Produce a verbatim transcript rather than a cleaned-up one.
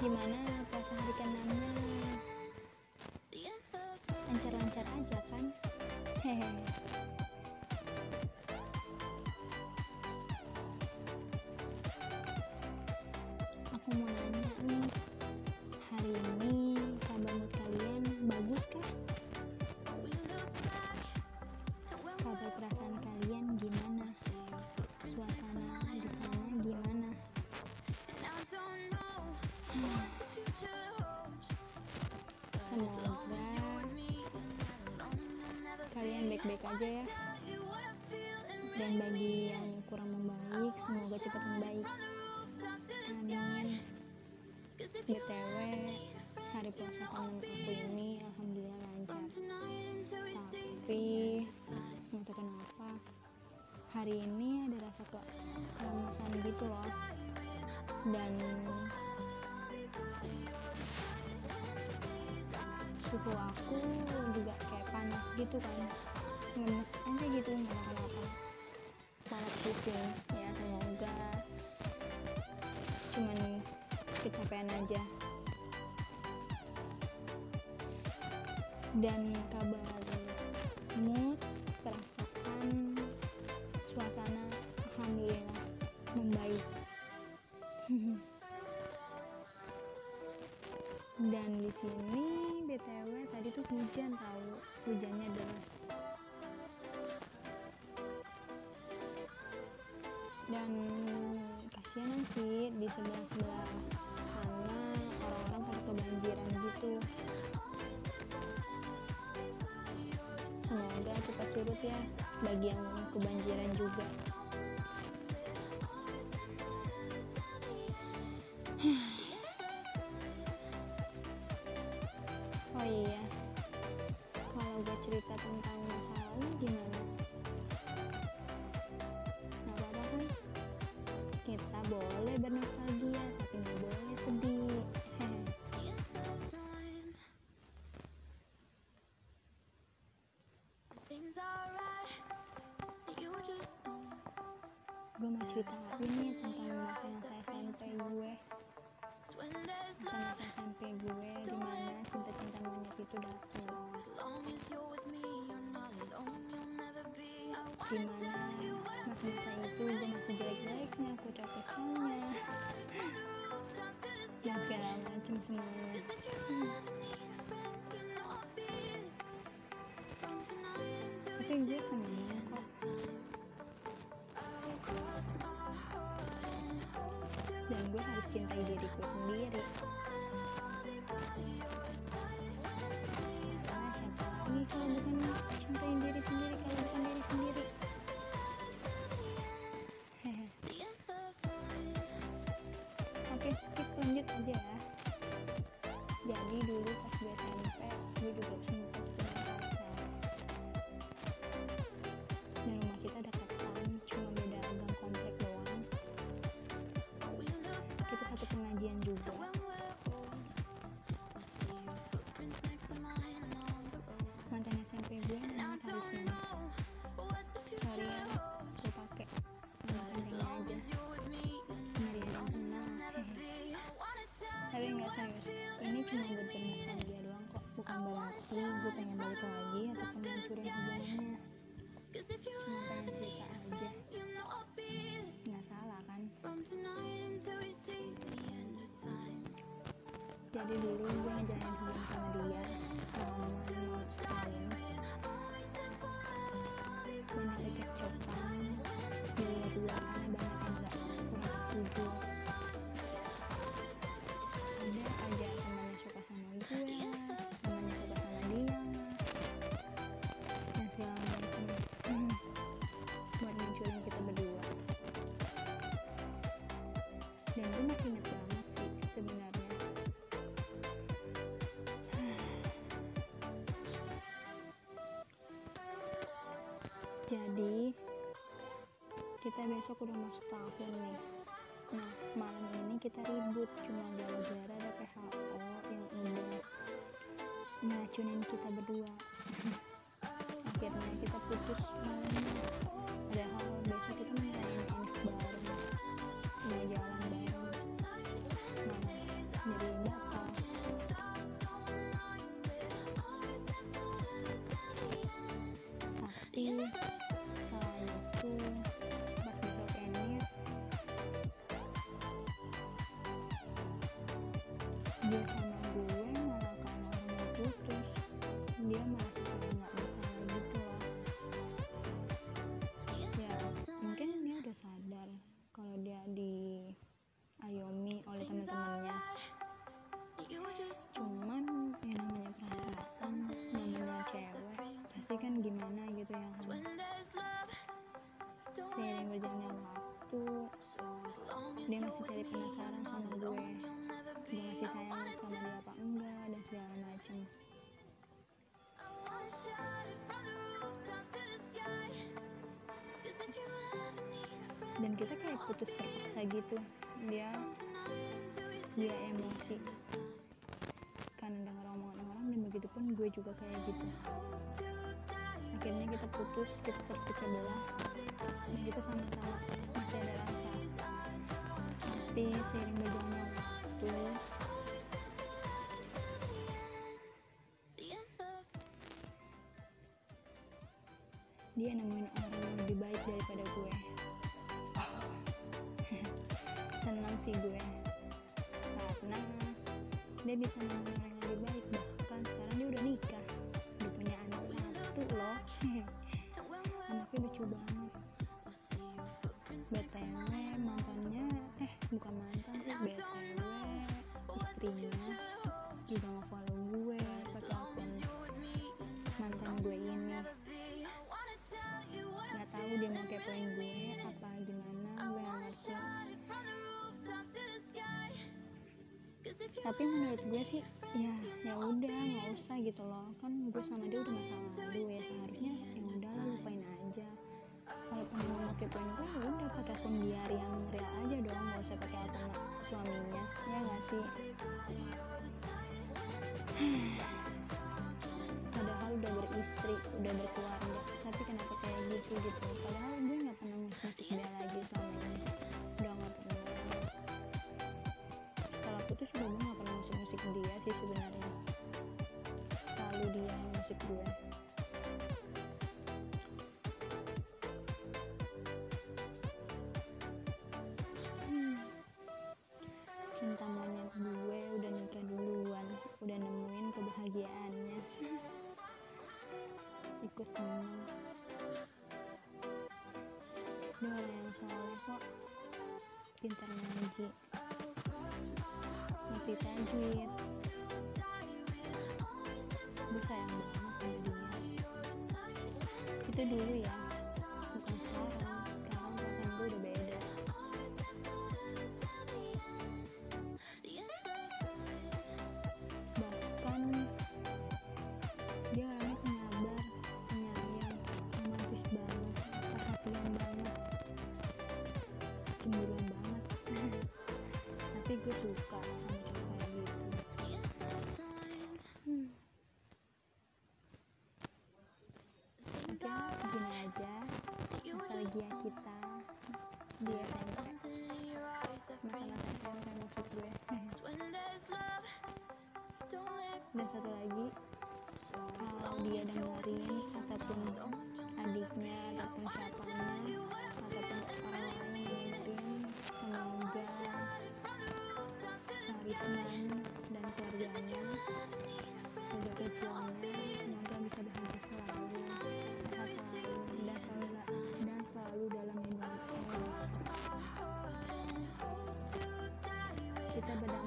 Gimana puasa hari keenamnya? Lancar-lancar aja kan? Hehehe. Aku mau nanya nih, hari ini kabar mood kalian bagus kah? Kabar perasaan kalian gimana? Suasana di sana gimana? Semoga kalian baik-baik aja ya, dan bagi yang kurang membaik semoga cepat membaik, amin. B T W hari puasa tahun aku ini alhamdulillah lancar, tapi entah kenapa hari ini ada rasa kelemasan gitu loh, dan tubuh aku juga kayak panas gitu kan, ngemes aja gitu, nggak makan-makan, malah pusing ya. Semoga cuman kecapean aja. Dan kabar mood, perasaan, suasana alhamdulillah membaik. Dan di sini B T W tadi tuh hujan, tahu hujannya deras. Dan kasihan sih di sebelah-sebelah sana orang-orang pada kebanjiran gitu. Semoga cepat surut ya bagi yang kebanjiran juga. Oh iya, kalau gue cerita tentang masa lalu gimana? Gak apa-apa kan? Kita boleh bernostalgia, tapi gak boleh sedih. Gue mau ceritain nih tentang masa-masa S M P gue. Masa-masa S M P gue dimana cinta-cinta monyet itu datang, dimana masa-masa itu gue masih jelek-jeleknya, kucok-kucoknya dan segala macem semuanya. hmm. Tapi gue senangnya dan gue harus cintai diriku sendiri. Nah, siapa lagi kalau bukan cintai diri sendiri, kalau bukan diri sendiri. Oke, skip, lanjut aja ya. Jadi dulu pas gue S M P, gue juga sempat punya pacar. Dan rumah kita dekatan, cuma beda agama komplek doang. Kita satu pengajian juga. Mantan S M P gue namanya Karisma. Sorry ya, gue pake nama pentingnya aja. Nyari yang kenal. Tapi nggak serius, ini cuma buat bernostalgia doang kok. Bukan berarti gue pengen balik lagi atau menghancurin hubungannya. Cuma pengen cerita aja. Nggak salah kan? Jadi dulu gue ngejalanin hubungan sama dia selama setahun. Banyak kecekcokan, di luar sana banyak yang gak kurang setuju. Ada aja temannya suka sama gue, temannya suka sama dia, dan segala macam buat munculin kita berdua. Dan gue masih inget banget sih sebenarnya. Jadi kita besok udah mau setahun nih. Nah, malam ini kita ribut cuma gara-gara ada P H O yang udah ngeracunin kita berdua. Akhirnya kita putus malamnya. Padahal besok kita menjalani hidup bareng, jalan bareng. Nah, jadi seiring berjalannya waktu dia masih jadi penasaran sama gue, dia masih sayang sama dia apa enggak dan segala macem. Dan kita kayak putus terpaksa gitu, dia dia emosi karena dengar omongan orang, dan begitu pun gue juga kayak gitu. Akhirnya kita putus, kita terpecah belah, dan kita sama-sama masih ada rasa. Tapi seiring berjalannya waktu, dia nemuin orang yang lebih baik daripada gue. Senang sih gue karena dia bisa nemuin orang yang lebih baik. Bahkan sekarang dia udah nikah, udah punya anak satu loh. Anaknya lucu banget. B T W mantannya, eh bukan mantan sih, B T W istrinya juga nge-follow gue pakai akun mantan gue ini. Gak tahu dia mau kepoin gue apa gimana, gue gak ngerti. Tapi menurut gue sih ya ya udah, nggak usah gitu loh, kan gue sama dia udah masa lalu ya, seharusnya ya udah lupain aja. Kalau pengen pakai poin gue ya udah pakai akun biar yang real aja dong, nggak usah pakai akun suaminya, ya nggak sih. Padahal udah beristri, udah berkeluarga, tapi kenapa kayak gitu gitu? Padahal gue nggak pernah musik dia lagi selama ini, udah nggak pernah. Itu sudah gue gak pernah musik-musik dia sih sebenarnya, selalu dia yang musik gue. hmm. Cinta monyet gue udah nikah duluan, udah nemuin kebahagiaannya. Ikut senang, dia orang yang soleh kok, pintar ngaji, ngerti tajwid. Gue sayang banget sama dia. Itu dulu ya, bukan sekarang. Sekarang perasaan gue udah beda. Bahkan dia orangnya penyabar, penyayang, romantis banget, perhatian banget, cemburuan banget. Tapi gue suka sama kita di S M P, masa-masa S M P maksud gue. Dan satu lagi, kalau dia dengerin ataupun adiknya ataupun siapanya ataupun orang lain dengerin, semoga Harisman dan keluarganya, keluarga kecilnya, semoga bisa bahagia selalu, sehat selalu, dan selalu dan selalu dalam lindungan Allah. Kita berdoa.